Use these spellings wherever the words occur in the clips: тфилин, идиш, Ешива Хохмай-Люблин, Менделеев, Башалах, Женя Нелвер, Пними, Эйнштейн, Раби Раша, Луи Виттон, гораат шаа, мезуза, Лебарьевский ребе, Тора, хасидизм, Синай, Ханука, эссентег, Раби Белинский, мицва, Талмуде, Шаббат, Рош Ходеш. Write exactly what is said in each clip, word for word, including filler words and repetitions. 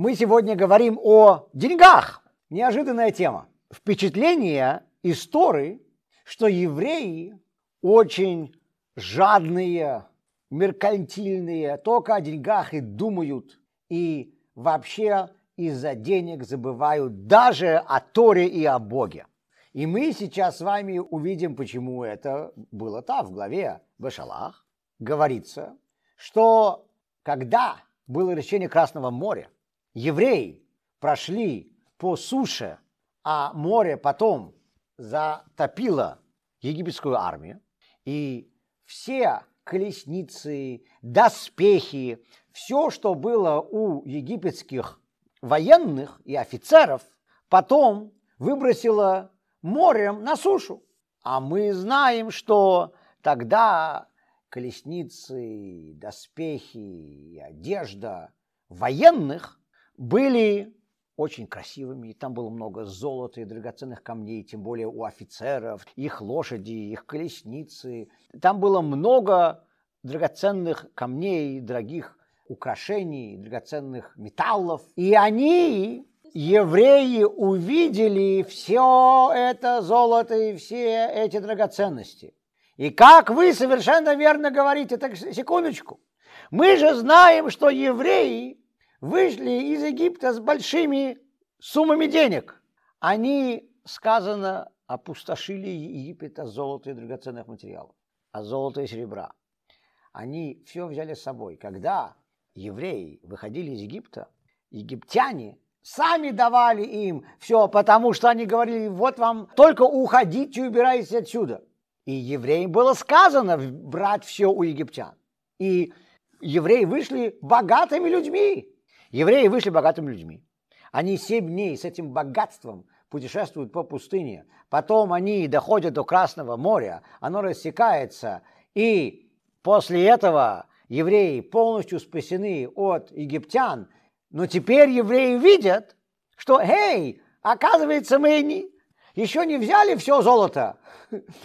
Мы сегодня говорим о деньгах. Неожиданная тема. Впечатление из Торы, что евреи очень жадные, меркантильные, только о деньгах и думают, и вообще из-за денег забывают даже о Торе и о Боге. И мы сейчас с вами увидим, почему это было так. В главе Башалах говорится, что когда было решение Красного моря, евреи прошли по суше, а море потом затопило египетскую армию, и все колесницы, доспехи, все, что было у египетских военных и офицеров, потом выбросило морем на сушу. А мы знаем, что тогда колесницы, доспехи, одежда военных были очень красивыми, и там было много золота и драгоценных камней, тем более у офицеров, их лошади, их колесницы. Там было много драгоценных камней, дорогих украшений, драгоценных металлов. И они, евреи, увидели все это золото и все эти драгоценности. И как вы совершенно верно говорите, так секундочку, мы же знаем, что евреи вышли из Египта с большими суммами денег. Они, сказано, опустошили Египет от золота и драгоценных материалов, от золота и серебра. Они все взяли с собой. Когда евреи выходили из Египта, египтяне сами давали им все, потому что они говорили: вот вам, только уходите и убирайтесь отсюда. И евреям было сказано брать все у египтян. И евреи вышли богатыми людьми. Евреи вышли богатыми людьми. Они семь дней с этим богатством путешествуют по пустыне. Потом они доходят до Красного моря, оно рассекается. И после этого евреи полностью спасены от египтян. Но теперь евреи видят, что, эй, оказывается, мы не, еще не взяли все золото.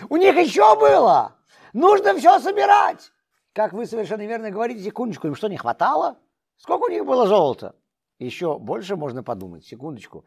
У них еще было. Нужно все собирать. Как вы совершенно верно говорите, секундочку, им что, не хватало? Сколько у них было золота? Еще больше можно подумать, секундочку.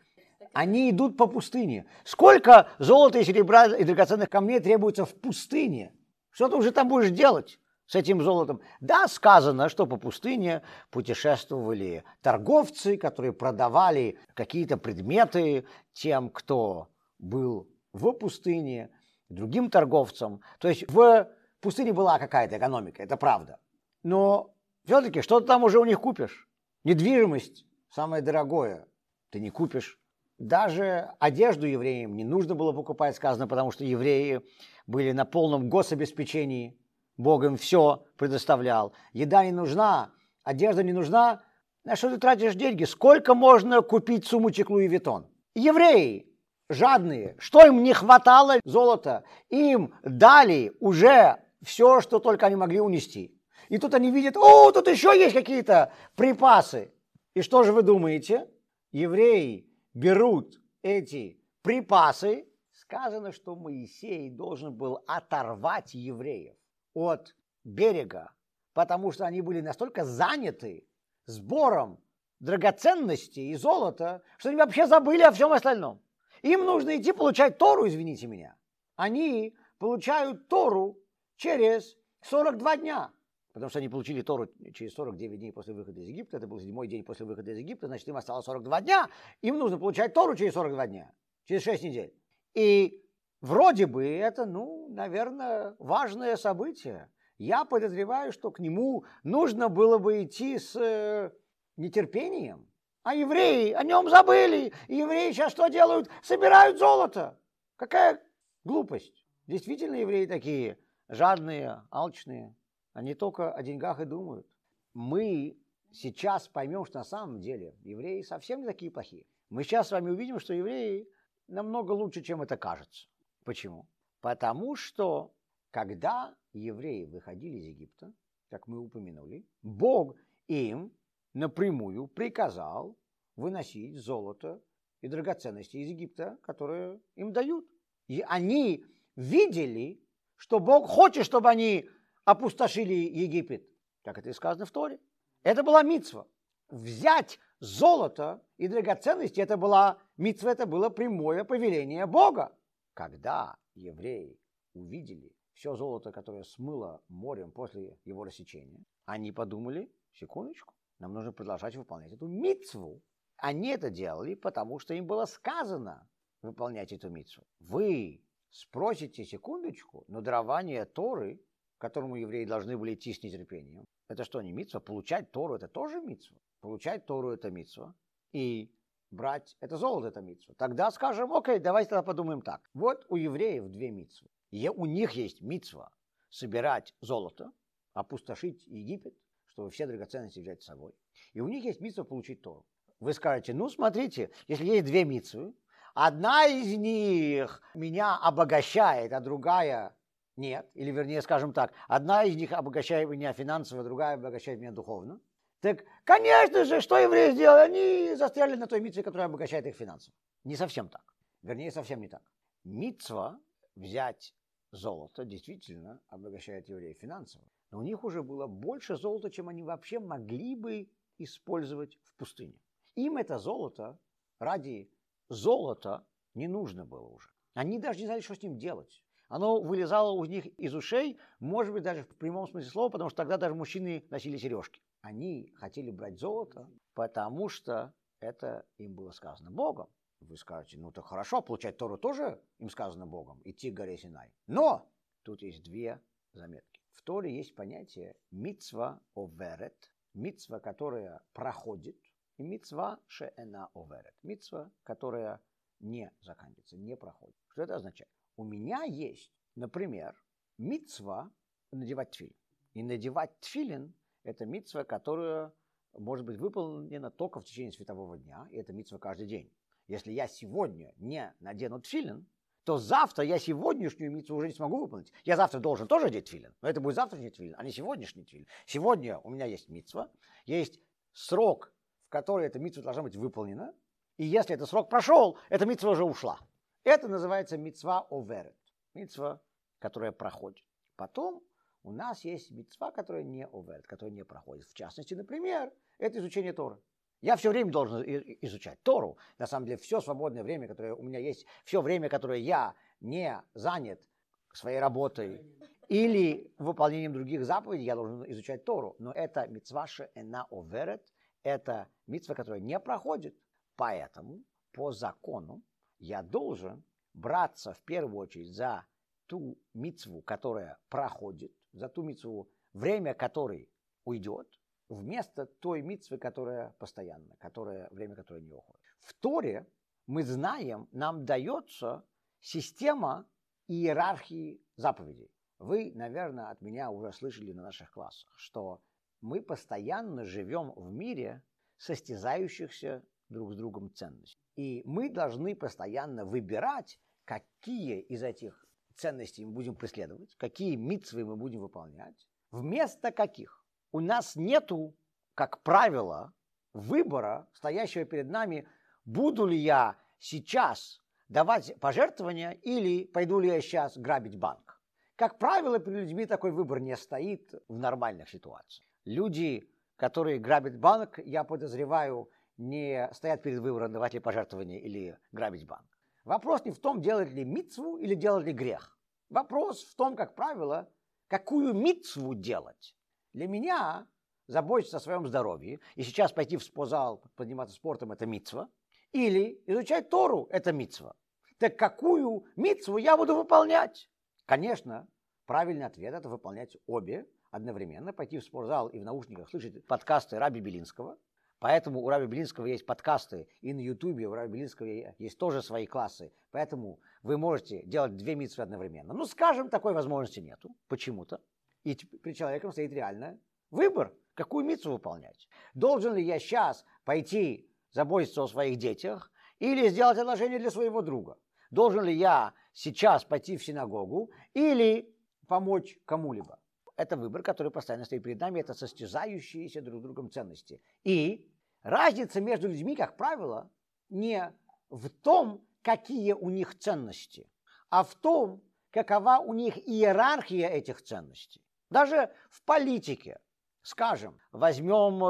Они идут по пустыне. Сколько золота и серебра и драгоценных камней требуется в пустыне? Что ты уже там будешь делать с этим золотом? Да, сказано, что по пустыне путешествовали торговцы, которые продавали какие-то предметы тем, кто был в пустыне, другим торговцам. То есть в В пустыне была какая-то экономика, это правда. Но все-таки что-то там уже у них купишь. Недвижимость, самое дорогое, ты не купишь. Даже одежду евреям не нужно было покупать, сказано, потому что евреи были на полном гособеспечении. Бог им все предоставлял. Еда не нужна, одежда не нужна. На что ты тратишь деньги? Сколько можно купить сумочек Луи Виттон? Евреи жадные. Что им не хватало? Золота. Им дали уже все, что только они могли унести. И тут они видят: о, тут еще есть какие-то припасы. И что же вы думаете? Евреи берут эти припасы. Сказано, что Моисей должен был оторвать евреев от берега, потому что они были настолько заняты сбором драгоценностей и золота, что они вообще забыли о всем остальном. Им нужно идти получать Тору, извините меня. Они получают Тору через сорок два дня, потому что они получили Тору через сорок девять дней после выхода из Египта, это был седьмой день после выхода из Египта, значит, им осталось сорок два дня, им нужно получать Тору через сорок два дня, через шесть недель. И вроде бы это, ну, наверное, важное событие. Я подозреваю, что к нему нужно было бы идти с э, нетерпением, а евреи о нем забыли, и евреи сейчас что делают? Собирают золото. Какая глупость. Действительно, евреи такие жадные, алчные, они только о деньгах и думают. Мы сейчас поймем, что на самом деле евреи совсем не такие плохие. Мы сейчас с вами увидим, что евреи намного лучше, чем это кажется. Почему? Потому что, когда евреи выходили из Египта, как мы упомянули, Бог им напрямую приказал выносить золото и драгоценности из Египта, которые им дают. И они видели, что Бог хочет, чтобы они опустошили Египет, как это и сказано в Торе. Это была мицва. Взять золото и драгоценности, это была мицва, это было прямое повеление Бога. Когда евреи увидели все золото, которое смыло морем после его рассечения, они подумали, секундочку, нам нужно продолжать выполнять эту мицву. Они это делали, потому что им было сказано выполнять эту мицву. Вы спросите, секундочку, но дарование Торы, к которому евреи должны были идти с нетерпением, это что, не мицва? Получать Тору – это тоже мицва? Получать Тору – это мицва. И брать – это золото – это мицва. Тогда скажем, окей, давайте тогда подумаем так. Вот у евреев две мицвы. И у них есть мицва – собирать золото, опустошить Египет, чтобы все драгоценности взять с собой. И у них есть мицва – получить Тору. Вы скажете, ну, смотрите, если есть две мицвы, одна из них меня обогащает, а другая – нет. Или, вернее, скажем так, одна из них обогащает меня финансово, другая обогащает меня духовно. Так, конечно же, что евреи сделали? Они застряли на той мицве, которая обогащает их финансово. Не совсем так. Вернее, совсем не так. Мицва взять золото действительно обогащает евреев финансово. Но у них уже было больше золота, чем они вообще могли бы использовать в пустыне. Им это золото ради золота не нужно было уже. Они даже не знали, что с ним делать. Оно вылезало у них из ушей, может быть, даже в прямом смысле слова, потому что тогда даже мужчины носили сережки. Они хотели брать золото, потому что это им было сказано Богом. Вы скажете, ну так хорошо, получать Тору тоже им сказано Богом, идти к горе Синай. Но тут есть две заметки. В Торе есть понятие мицва оверет, мицва, которая проходит, и мицва шеэна оверет, мицва, которая не заканчивается, не проходит. Что это означает? У меня есть, например, мицва надевать тфилин. И надевать тфилин – это мицва, которая может быть выполнена только в течение светового дня, и это мицва каждый день. Если я сегодня не надену тфилин, то завтра я сегодняшнюю мицву уже не смогу выполнить. Я завтра должен тоже одеть тфилин, но это будет завтрашний тфилин, а не сегодняшний тфилин. Сегодня у меня есть мицва, есть срок, в который эта мицва должна быть выполнена, и если этот срок прошел, эта мицва уже ушла. Это называется мицва оверет, мицва, которая проходит. Потом у нас есть мицва, которая не оверет, которая не проходит. В частности, например, это изучение Торы. Я все время должен изучать Тору. На самом деле, все свободное время, которое у меня есть, все время, которое я не занят своей работой или выполнением других заповедей, я должен изучать Тору. Но это мицва шеэна оверет, это мицва, которая не проходит. Поэтому по закону я должен браться в первую очередь за ту мицву, которая проходит, за ту мицву, время которой уйдет, вместо той мицвы, которая постоянно, которая, время которой не уходит. В Торе мы знаем, нам дается система иерархии заповедей. Вы, наверное, от меня уже слышали на наших классах, что мы постоянно живем в мире состязающихся друг с другом ценностей. И мы должны постоянно выбирать, какие из этих ценностей мы будем преследовать, какие мицвы мы будем выполнять, вместо каких. У нас нету, как правило, выбора, стоящего перед нами, буду ли я сейчас давать пожертвования или пойду ли я сейчас грабить банк. Как правило, перед людьми такой выбор не стоит в нормальных ситуациях. Люди, которые грабят банк, я подозреваю, не стоят перед выбором, давать ли пожертвования или грабить банк. Вопрос не в том, делать ли мицву или делать ли грех. Вопрос в том, как правило, какую мицву делать. Для меня заботиться о своем здоровье, и сейчас пойти в спортзал, подниматься спортом – это мицва, или изучать Тору – это мицва. Так какую мицву я буду выполнять? Конечно, правильный ответ – это выполнять обе одновременно, пойти в спортзал и в наушниках слышать подкасты Раби Белинского. Поэтому у Раби Белинского есть подкасты и на Ютубе, у Раби Белинского есть тоже свои классы. Поэтому вы можете делать две мицвы одновременно. Ну, скажем, такой возможности нету почему-то. И перед человеком стоит реально выбор, какую мицву выполнять. Должен ли я сейчас пойти заботиться о своих детях или сделать одолжение для своего друга? Должен ли я сейчас пойти в синагогу или помочь кому-либо? Это выбор, который постоянно стоит перед нами, это состязающиеся друг с другом ценности. И разница между людьми, как правило, не в том, какие у них ценности, а в том, какова у них иерархия этих ценностей. Даже в политике Скажем, возьмем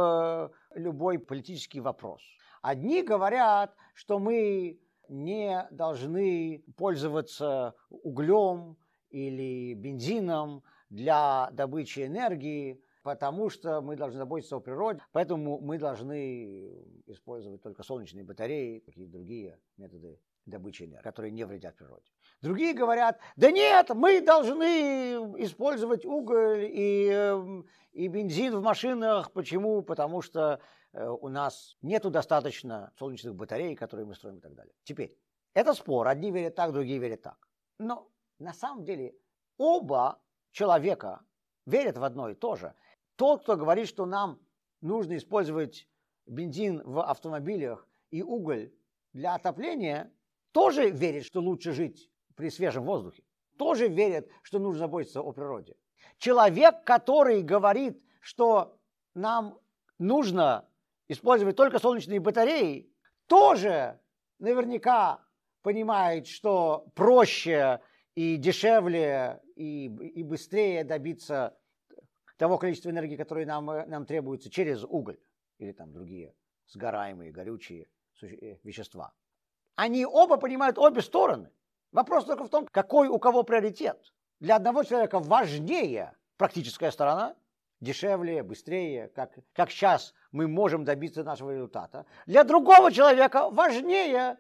э, любой политический вопрос. Одни говорят, что мы не должны пользоваться углем или бензином для добычи энергии, потому что мы должны заботиться о природе, поэтому мы должны использовать только солнечные батареи, какие-то другие методы добычи энергии, которые не вредят природе. Другие говорят, да нет, мы должны использовать уголь и, и бензин в машинах. Почему? Потому что у нас нету достаточно солнечных батарей, которые мы строим и так далее. Теперь, это спор. Одни верят так, другие верят так. Но на самом деле оба человека верят в одно и то же. Тот, кто говорит, что нам нужно использовать бензин в автомобилях и уголь для отопления, тоже верит, что лучше жить при свежем воздухе. Тоже верит, что нужно заботиться о природе. Человек, который говорит, что нам нужно использовать только солнечные батареи, тоже наверняка понимает, что проще и дешевле, и, и быстрее добиться того количества энергии, которое нам, нам требуется через уголь или там другие сгораемые, горючие вещества. Они оба понимают обе стороны. Вопрос только в том, какой у кого приоритет. Для одного человека важнее практическая сторона, дешевле, быстрее, как, как сейчас мы можем добиться нашего результата. Для другого человека важнее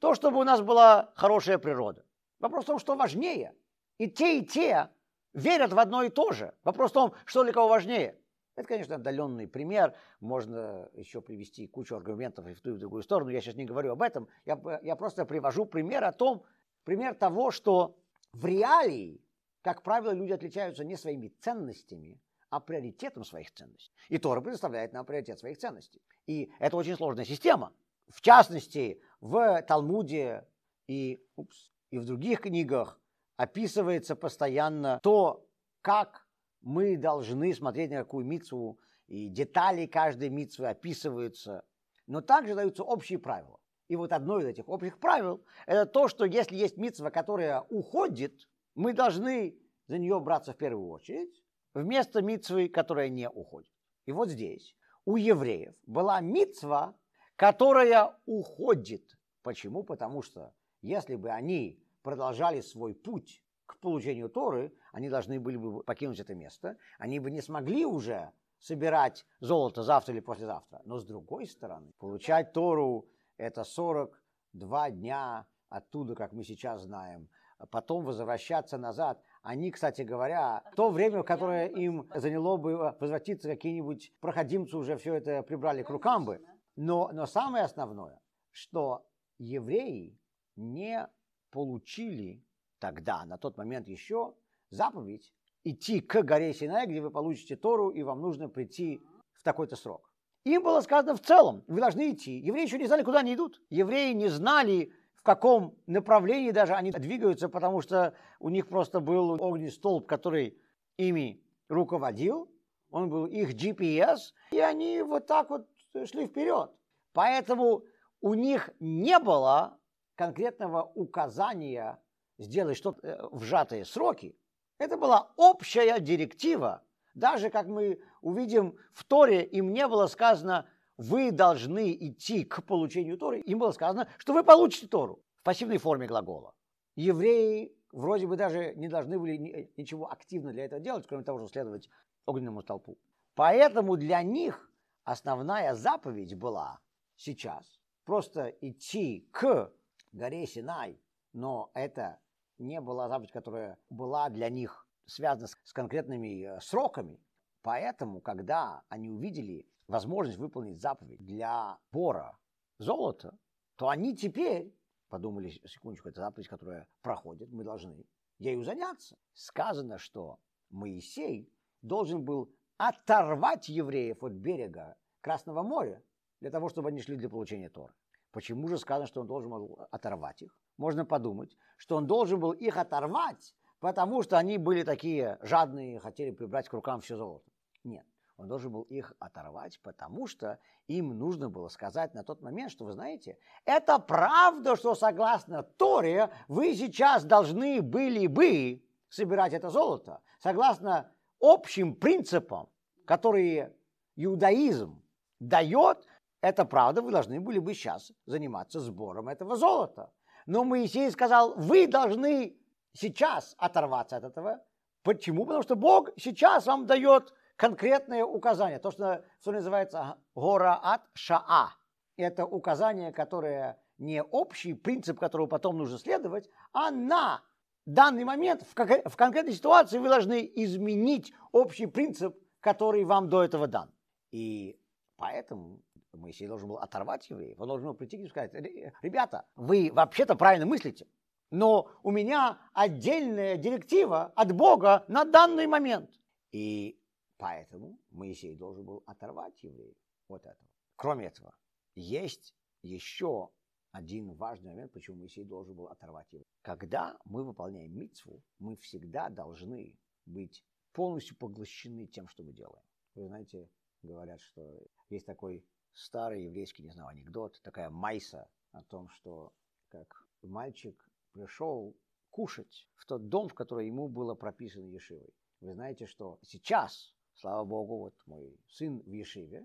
то, чтобы у нас была хорошая природа. Вопрос в том, что важнее. И те, и те верят в одно и то же. Вопрос в том, что для кого важнее. Это, конечно, отдаленный пример. Можно еще привести кучу аргументов и в ту и в другую сторону. Я сейчас не говорю об этом. Я, я просто привожу пример о том, пример того, что в реалии, как правило, люди отличаются не своими ценностями, а приоритетом своих ценностей. И Тора предоставляет нам приоритет своих ценностей. И это очень сложная система. В частности, в Талмуде и, упс, и в других книгах описывается постоянно то, как мы должны смотреть на какую мицву, и детали каждой мицвы описываются, но также даются общие правила. И вот одно из этих общих правил – это то, что если есть мицва, которая уходит, мы должны за нее браться в первую очередь, вместо мицвы, которая не уходит. И вот здесь у евреев была мицва, которая уходит. Почему? Потому что если бы они продолжали свой путь к получению Торы, они должны были бы покинуть это место, они бы не смогли уже собирать золото завтра или послезавтра. Но с другой стороны, получать Тору – это сорок два дня оттуда, как мы сейчас знаем, потом возвращаться назад. Они, кстати говоря, то время, которое им заняло бы возвратиться, какие-нибудь проходимцы уже все это прибрали к рукам бы. Но, но самое основное, что евреи не получили тогда, на тот момент еще, заповедь идти к горе Синай, где вы получите Тору, и вам нужно прийти в такой-то срок. Им было сказано в целом, вы должны идти. Евреи еще не знали, куда они идут. Евреи не знали, в каком направлении даже они двигаются, потому что у них просто был огненный столб, который ими руководил. Он был их джи пи эс, и они вот так вот шли вперед. Поэтому у них не было конкретного указания сделать что-то в сжатые сроки. Это была общая директива. Даже, как мы увидим в Торе, им не было сказано, вы должны идти к получению Торы. Им было сказано, что вы получите Тору в пассивной форме глагола. Евреи вроде бы даже не должны были ничего активно для этого делать, кроме того, чтобы следовать огненному столпу. Поэтому для них основная заповедь была сейчас просто идти к горе Синай. Но это не была заповедь, которая была для них связана с конкретными сроками. Поэтому, когда они увидели возможность выполнить заповедь для бора золота, то они теперь подумали, секундочку, это заповедь, которая проходит, мы должны ею заняться. Сказано, что Моисей должен был оторвать евреев от берега Красного моря для того, чтобы они шли для получения Торы. Почему же сказано, что он должен был оторвать их? Можно подумать, что он должен был их оторвать, потому что они были такие жадные, хотели прибрать к рукам все золото. Нет, он должен был их оторвать, потому что им нужно было сказать на тот момент, что, вы знаете, это правда, что согласно Торе вы сейчас должны были бы собирать это золото, согласно общим принципам, которые иудаизм дает, это правда, вы должны были бы сейчас заниматься сбором этого золота. Но Моисей сказал, вы должны сейчас оторваться от этого. Почему? Потому что Бог сейчас вам дает конкретное указание, то, что, что называется гораат шаа. Это указание, которое не общий принцип, которого потом нужно следовать, а на данный момент, в конкретной ситуации вы должны изменить общий принцип, который вам до этого дан. И поэтому Моисей должен был оторвать евреев, он должен был прийти и сказать, ребята, вы вообще-то правильно мыслите, но у меня отдельная директива от Бога на данный момент. И поэтому Моисей должен был оторвать евреев вот этого. Кроме этого, есть еще один важный момент, почему Моисей должен был оторвать евреев. Когда мы выполняем мицву, мы всегда должны быть полностью поглощены тем, что мы делаем. Вы знаете, говорят, что есть такой старый еврейский, не знаю, анекдот, такая майса о том, что как мальчик пришел кушать в тот дом, в который ему было прописано ешивой. Вы знаете, что сейчас, слава богу, вот мой сын в ешиве,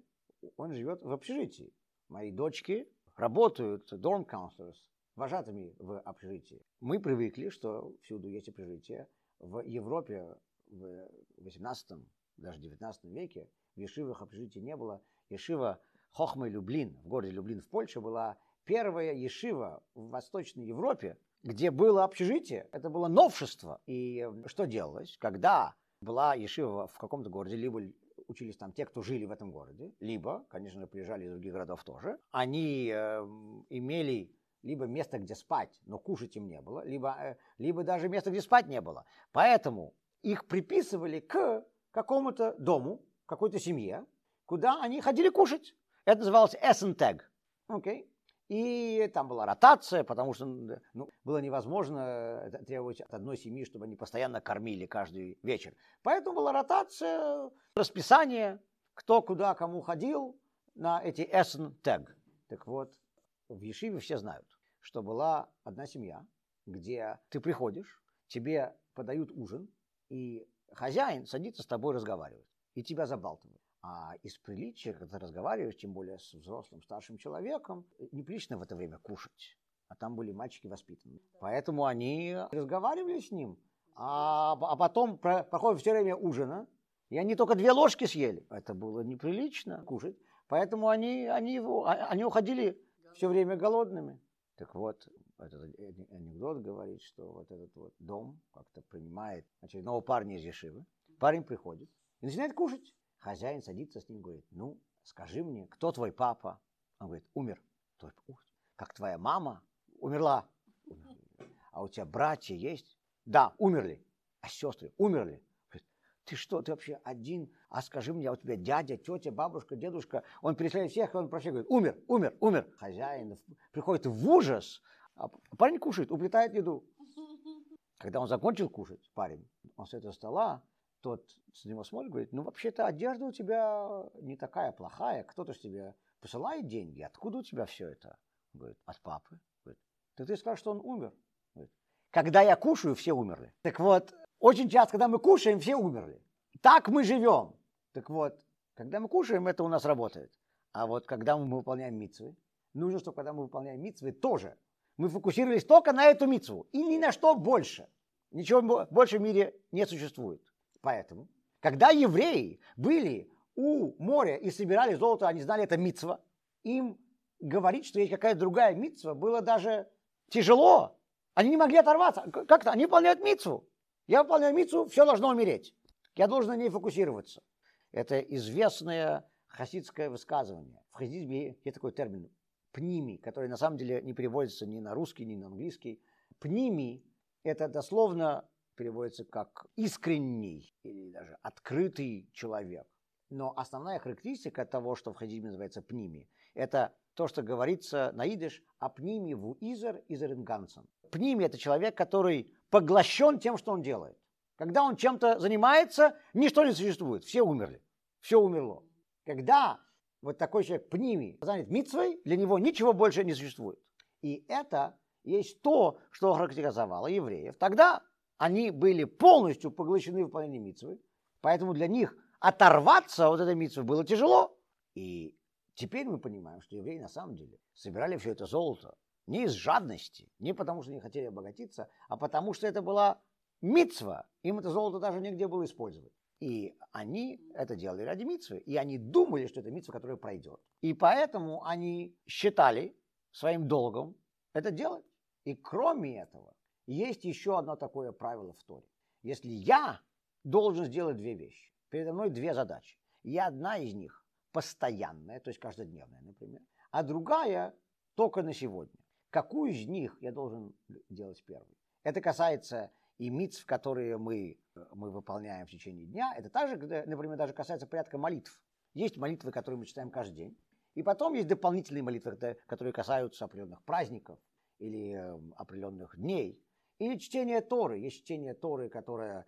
он живет в общежитии. Мои дочки работают dorm counselors, вожатыми в общежитии. Мы привыкли, что всюду есть общежитие. В Европе в восемнадцатом, даже девятнадцатом веке в ешивах общежитий не было. Ешива Хохмай-Люблин в городе Люблин в Польше была первая ешива в Восточной Европе, где было общежитие. Это было новшество. И что делалось? Когда была ешива в каком-то городе, либо учились там те, кто жили в этом городе, либо, конечно, приезжали из других городов тоже, они э, имели либо место, где спать, но кушать им не было, либо, э, либо даже места, где спать не было. Поэтому их приписывали к какому-то дому, какой-то семье, куда они ходили кушать. Это называлось эссентег. Окей. И там была ротация, потому что ну, было невозможно требовать от одной семьи, чтобы они постоянно кормили каждый вечер. Поэтому была ротация, расписание, кто куда кому ходил на эти эссентег. Так вот, в ешиве все знают, что была одна семья, где ты приходишь, тебе подают ужин, и хозяин садится с тобой разговаривать, и тебя забалтывает. А из приличия, когда ты разговариваешь, тем более с взрослым, старшим человеком, неприлично в это время кушать. А там были мальчики воспитанные. Поэтому они разговаривали с ним, а, а потом про, проходит все время ужина, и они только две ложки съели. Это было неприлично кушать, поэтому они, они, они уходили все время голодными. Так вот, этот анекдот говорит, что вот этот вот дом как-то принимает очередного парня из ешивы. Парень приходит и начинает кушать. Хозяин садится с ним и говорит, ну, скажи мне, кто твой папа? Он говорит, умер. Твой, ух, как твоя мама? Умерла. А у тебя братья есть? Да, умерли. А сестры умерли. Говорит, ты что, ты вообще один? А скажи мне, а у тебя дядя, тетя, бабушка, дедушка? Он переследует всех, и он прощает, говорит, умер, умер, умер. Хозяин приходит в ужас. А парень кушает, уплетает еду. Когда он закончил кушать, парень, он с этого стола, тот с него смотрит, говорит, ну вообще-то одежда у тебя не такая плохая, кто-то же тебе посылает деньги, откуда у тебя все это? Он говорит, от папы. Говорит, так ты сказал, что он умер. Говорит, когда я кушаю, все умерли. Так вот, очень часто, когда мы кушаем, все умерли. Так мы живем. Так вот, когда мы кушаем, это у нас работает. А вот когда мы выполняем мицвы, нужно, чтобы когда мы выполняем мицвы, тоже мы фокусировались только на эту мицву и ни на что больше. Ничего больше в мире не существует. Поэтому, когда евреи были у моря и собирали золото, они знали, это мицва, им говорить, что есть какая-то другая мицва, было даже тяжело. Они не могли оторваться. Как-то они выполняют мицву. Я выполняю мицву, все должно умереть. Я должен на ней фокусироваться. Это известное хасидское высказывание. В хасидизме есть такой термин «пними», который на самом деле не переводится ни на русский, ни на английский. «Пними» – это дословно переводится как искренний или даже открытый человек. Но основная характеристика того, что в хасидизме называется пними, это то, что говорится на идиш о пними ву изер изерингансен. Пними – это человек, который поглощен тем, что он делает. Когда он чем-то занимается, ничто не существует. Все умерли. Все умерло. Когда вот такой человек пними занят мицвой, для него ничего больше не существует. И это есть то, что характеризовало евреев. Тогда они были полностью поглощены в выполнении мицвы, поэтому для них оторваться от этой мицвы было тяжело. И теперь мы понимаем, что евреи на самом деле собирали все это золото не из жадности, не потому что не хотели обогатиться, а потому что это была мицва. Им это золото даже негде было использовать. И они это делали ради мицвы. И они думали, что это мицва, которая пройдет. И поэтому они считали своим долгом это делать. И кроме этого, есть еще одно такое правило в Торе. Если я должен сделать две вещи, передо мной две задачи. И одна из них постоянная, то есть каждодневная, например, а другая только на сегодня. Какую из них я должен делать первой? Это касается и мицв, которые мы, мы выполняем в течение дня. Это также, например, даже касается порядка молитв. Есть молитвы, которые мы читаем каждый день. И потом есть дополнительные молитвы, которые касаются определенных праздников или определенных дней. Или чтение Торы. Есть чтение Торы, которое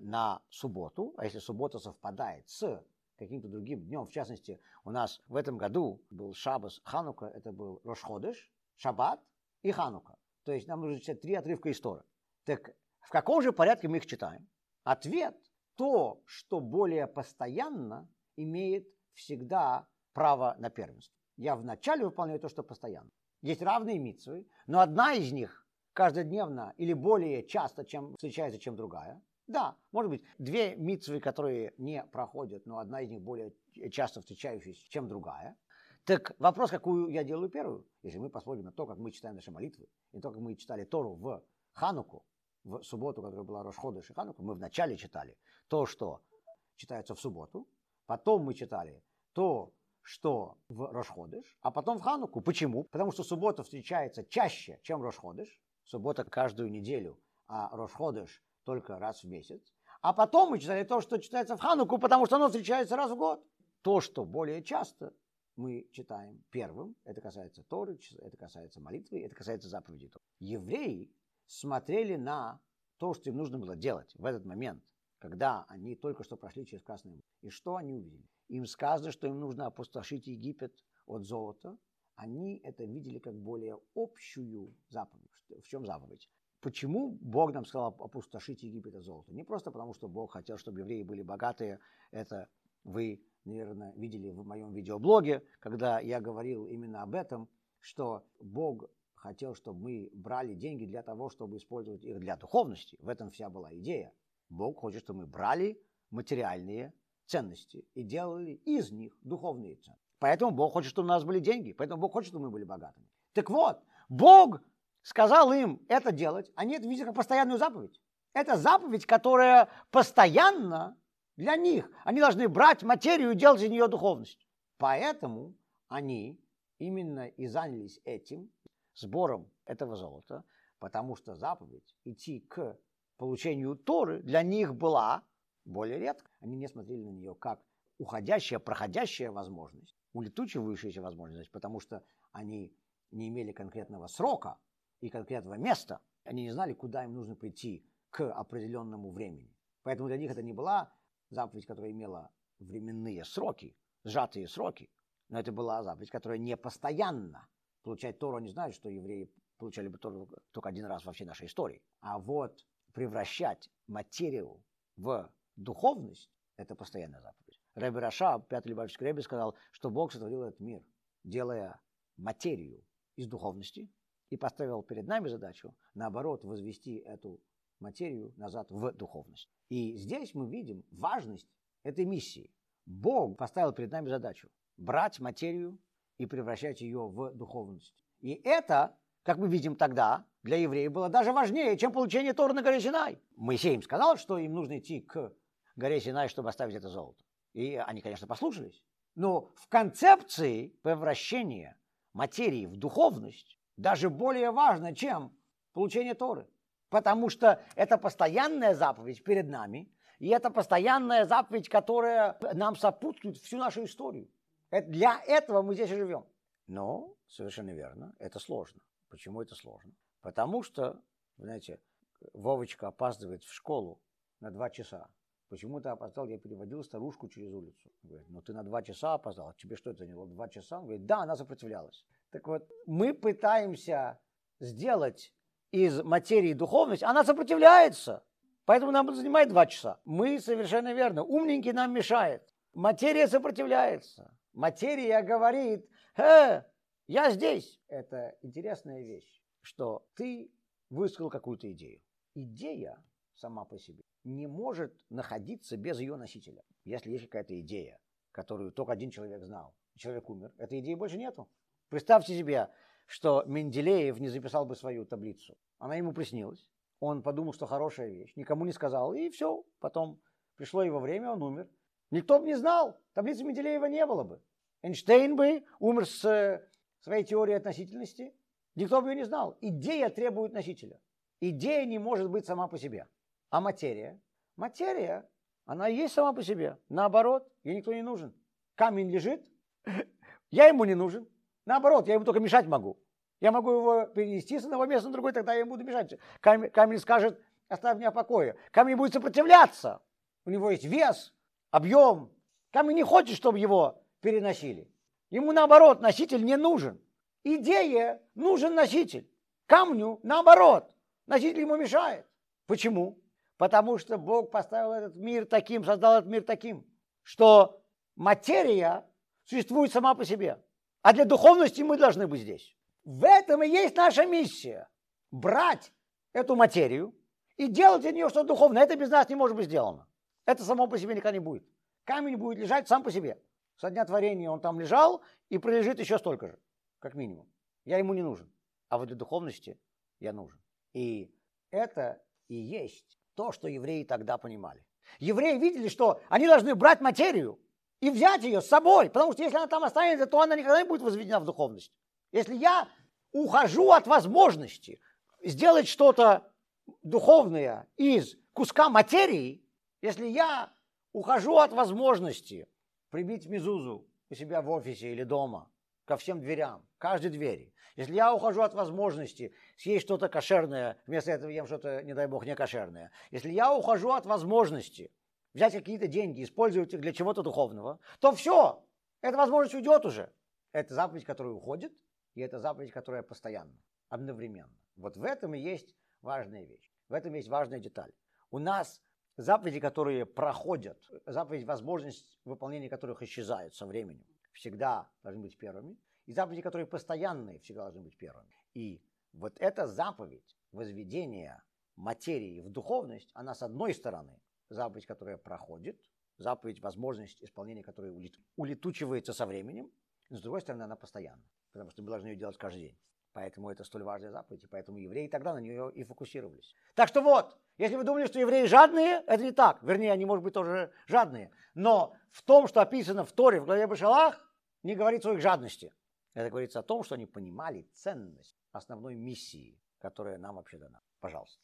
на субботу, а если суббота совпадает с каким-то другим днем, в частности, у нас в этом году был Шаббас Ханука, это был Рош Ходеш, Шаббат и Ханука. То есть нам нужно читать три отрывка из Торы. Так в каком же порядке мы их читаем? Ответ – то, что более постоянно имеет всегда право на первенство. Я вначале выполняю то, что постоянно. Есть равные мицвы, но одна из них каждодневно или более часто чем встречается, чем другая. Да, может быть, две мицвы, которые не проходят, но одна из них более часто встречающаяся, чем другая. Так вопрос, какую я делаю первую? Если мы посмотрим на то, как мы читаем наши молитвы, и то, как мы читали Тору в Хануку, в субботу, которая была Рош Ходеш и Хануку, мы вначале читали то, что читается в субботу, потом мы читали то, что в Рош Ходеш, а потом в Хануку. Почему? Потому что суббота встречается чаще, чем Рош Ходеш. Суббота каждую неделю, а Рош Ходеш только раз в месяц. А потом мы читали то, что читается в Хануку, потому что оно встречается раз в год. То, что более часто мы читаем первым, это касается Торы, это касается молитвы, это касается заповедей Торы. Евреи смотрели на то, что им нужно было делать в этот момент, когда они только что прошли через Красное море. И что они увидели? Им сказано, что им нужно опустошить Египет от золота. Они это видели как более общую заповедь. В чем заповедь? Почему Бог нам сказал опустошить Египет от золота? Не просто потому, что Бог хотел, чтобы евреи были богатые. Это вы, наверное, видели в моем видеоблоге, когда я говорил именно об этом, что Бог хотел, чтобы мы брали деньги для того, чтобы использовать их для духовности. В этом вся была идея. Бог хочет, чтобы мы брали материальные ценности и делали из них духовные ценности. Поэтому Бог хочет, чтобы у нас были деньги. Поэтому Бог хочет, чтобы мы были богатыми. Так вот, Бог сказал им это делать, они это видят как постоянную заповедь. Это заповедь, которая постоянно для них. Они должны брать материю и делать из нее духовность. Поэтому они именно и занялись этим, сбором этого золота, потому что заповедь идти к получению Торы для них была более редко. Они не смотрели на нее как уходящая, проходящая возможность, улетучивающаяся возможность, потому что они не имели конкретного срока и конкретного места. Они не знали, куда им нужно прийти к определенному времени. Поэтому для них это не была заповедь, которая имела временные сроки, сжатые сроки, но это была заповедь, которая не постоянно. Получать Тору, они знают, что евреи получали бы Тору только один раз во всей нашей истории. А вот превращать материю в духовность – это постоянная заповедь. Раби Раша, пятый Лебарьевский ребе, сказал, что Бог сотворил этот мир, делая материю из духовности, и поставил перед нами задачу, наоборот, возвести эту материю назад в духовность. И здесь мы видим важность этой миссии. Бог поставил перед нами задачу брать материю и превращать ее в духовность. И это, как мы видим тогда, для евреев было даже важнее, чем получение Торы на горе Синай. Моисей им сказал, что им нужно идти к горе Синай, чтобы оставить это золото. И они, конечно, послушались. Но в концепции превращения материи в духовность даже более важно, чем получение Торы. Потому что это постоянная заповедь перед нами, и это постоянная заповедь, которая нам сопутствует всю нашу историю. Это для этого мы здесь и живем. Но, совершенно верно, это сложно. Почему это сложно? Потому что, знаете, Вовочка опаздывает в школу на два часа. Почему ты опоздал? Я переводил старушку через улицу. Говорит, ну ты на два часа опоздал. Тебе что это заняло? Два часа? Он говорит, да, она сопротивлялась. Так вот, мы пытаемся сделать из материи духовность, она сопротивляется. Поэтому нам это занимает два часа. Мы совершенно верно. Умненький нам мешает. Материя сопротивляется. Материя говорит: «Э, я здесь». Это интересная вещь, что ты высказал какую-то идею. Идея сама по себе не может находиться без ее носителя. Если есть какая-то идея, которую только один человек знал, человек умер, этой идеи больше нету. Представьте себе, что Менделеев не записал бы свою таблицу. Она ему приснилась. Он подумал, что хорошая вещь, никому не сказал, и все. Потом пришло его время, он умер. Никто бы не знал, таблицы Менделеева не было бы. Эйнштейн бы умер с своей теорией относительности. Никто бы ее не знал. Идея требует носителя. Идея не может быть сама по себе. А материя? Материя, она и есть сама по себе. Наоборот, ей никто не нужен. Камень лежит, я ему не нужен. Наоборот, я ему только мешать могу. Я могу его перенести с одного места на другое, тогда я ему буду мешать. Камень, камень скажет: оставь меня в покое. Камень будет сопротивляться. У него есть вес, объем. Камень не хочет, чтобы его переносили. Ему, наоборот, носитель не нужен. Идее нужен носитель. Камню, наоборот, носитель ему мешает. Почему? Потому что Бог поставил этот мир таким, создал этот мир таким, что материя существует сама по себе. А для духовности мы должны быть здесь. В этом и есть наша миссия. Брать эту материю и делать из нее что-то духовное. Это без нас не может быть сделано. Это само по себе никогда не будет. Камень будет лежать сам по себе. Со дня творения он там лежал и пролежит еще столько же, как минимум. Я ему не нужен. А вот для духовности я нужен. И это и есть то, что евреи тогда понимали. Евреи видели, что они должны брать материю и взять ее с собой. Потому что если она там останется, то она никогда не будет возведена в духовность. Если я ухожу от возможности сделать что-то духовное из куска материи, если я ухожу от возможности прибить мезузу у себя в офисе или дома ко всем дверям, каждой двери, если я ухожу от возможности съесть что-то кошерное, вместо этого ем что-то, не дай бог, не кошерное, если я ухожу от возможности взять какие-то деньги, использовать их для чего-то духовного, то все, эта возможность уйдет уже. Это заповедь, которая уходит, и это заповедь, которая постоянно, одновременно. Вот в этом и есть важная вещь. В этом есть важная деталь. У нас заповеди, которые проходят, заповедь, возможность выполнения которых исчезает со временем, всегда должны быть первыми. И заповеди, которые постоянные, всегда должны быть первыми. И вот эта заповедь возведения материи в духовность, она с одной стороны заповедь, которая проходит, заповедь, возможность исполнения которой улетучивается со временем, но с другой стороны она постоянна. Потому что мы должны ее делать каждый день. Поэтому это столь важная заповедь, и поэтому евреи тогда на нее и фокусировались. Так что вот, если вы думали, что евреи жадные, это не так. Вернее, они, может быть, тоже жадные. Но в том, что описано в Торе, в главе Башалах, не говорится о их жадности. Это говорится о том, что они понимали ценность основной миссии, которая нам вообще дана. Пожалуйста.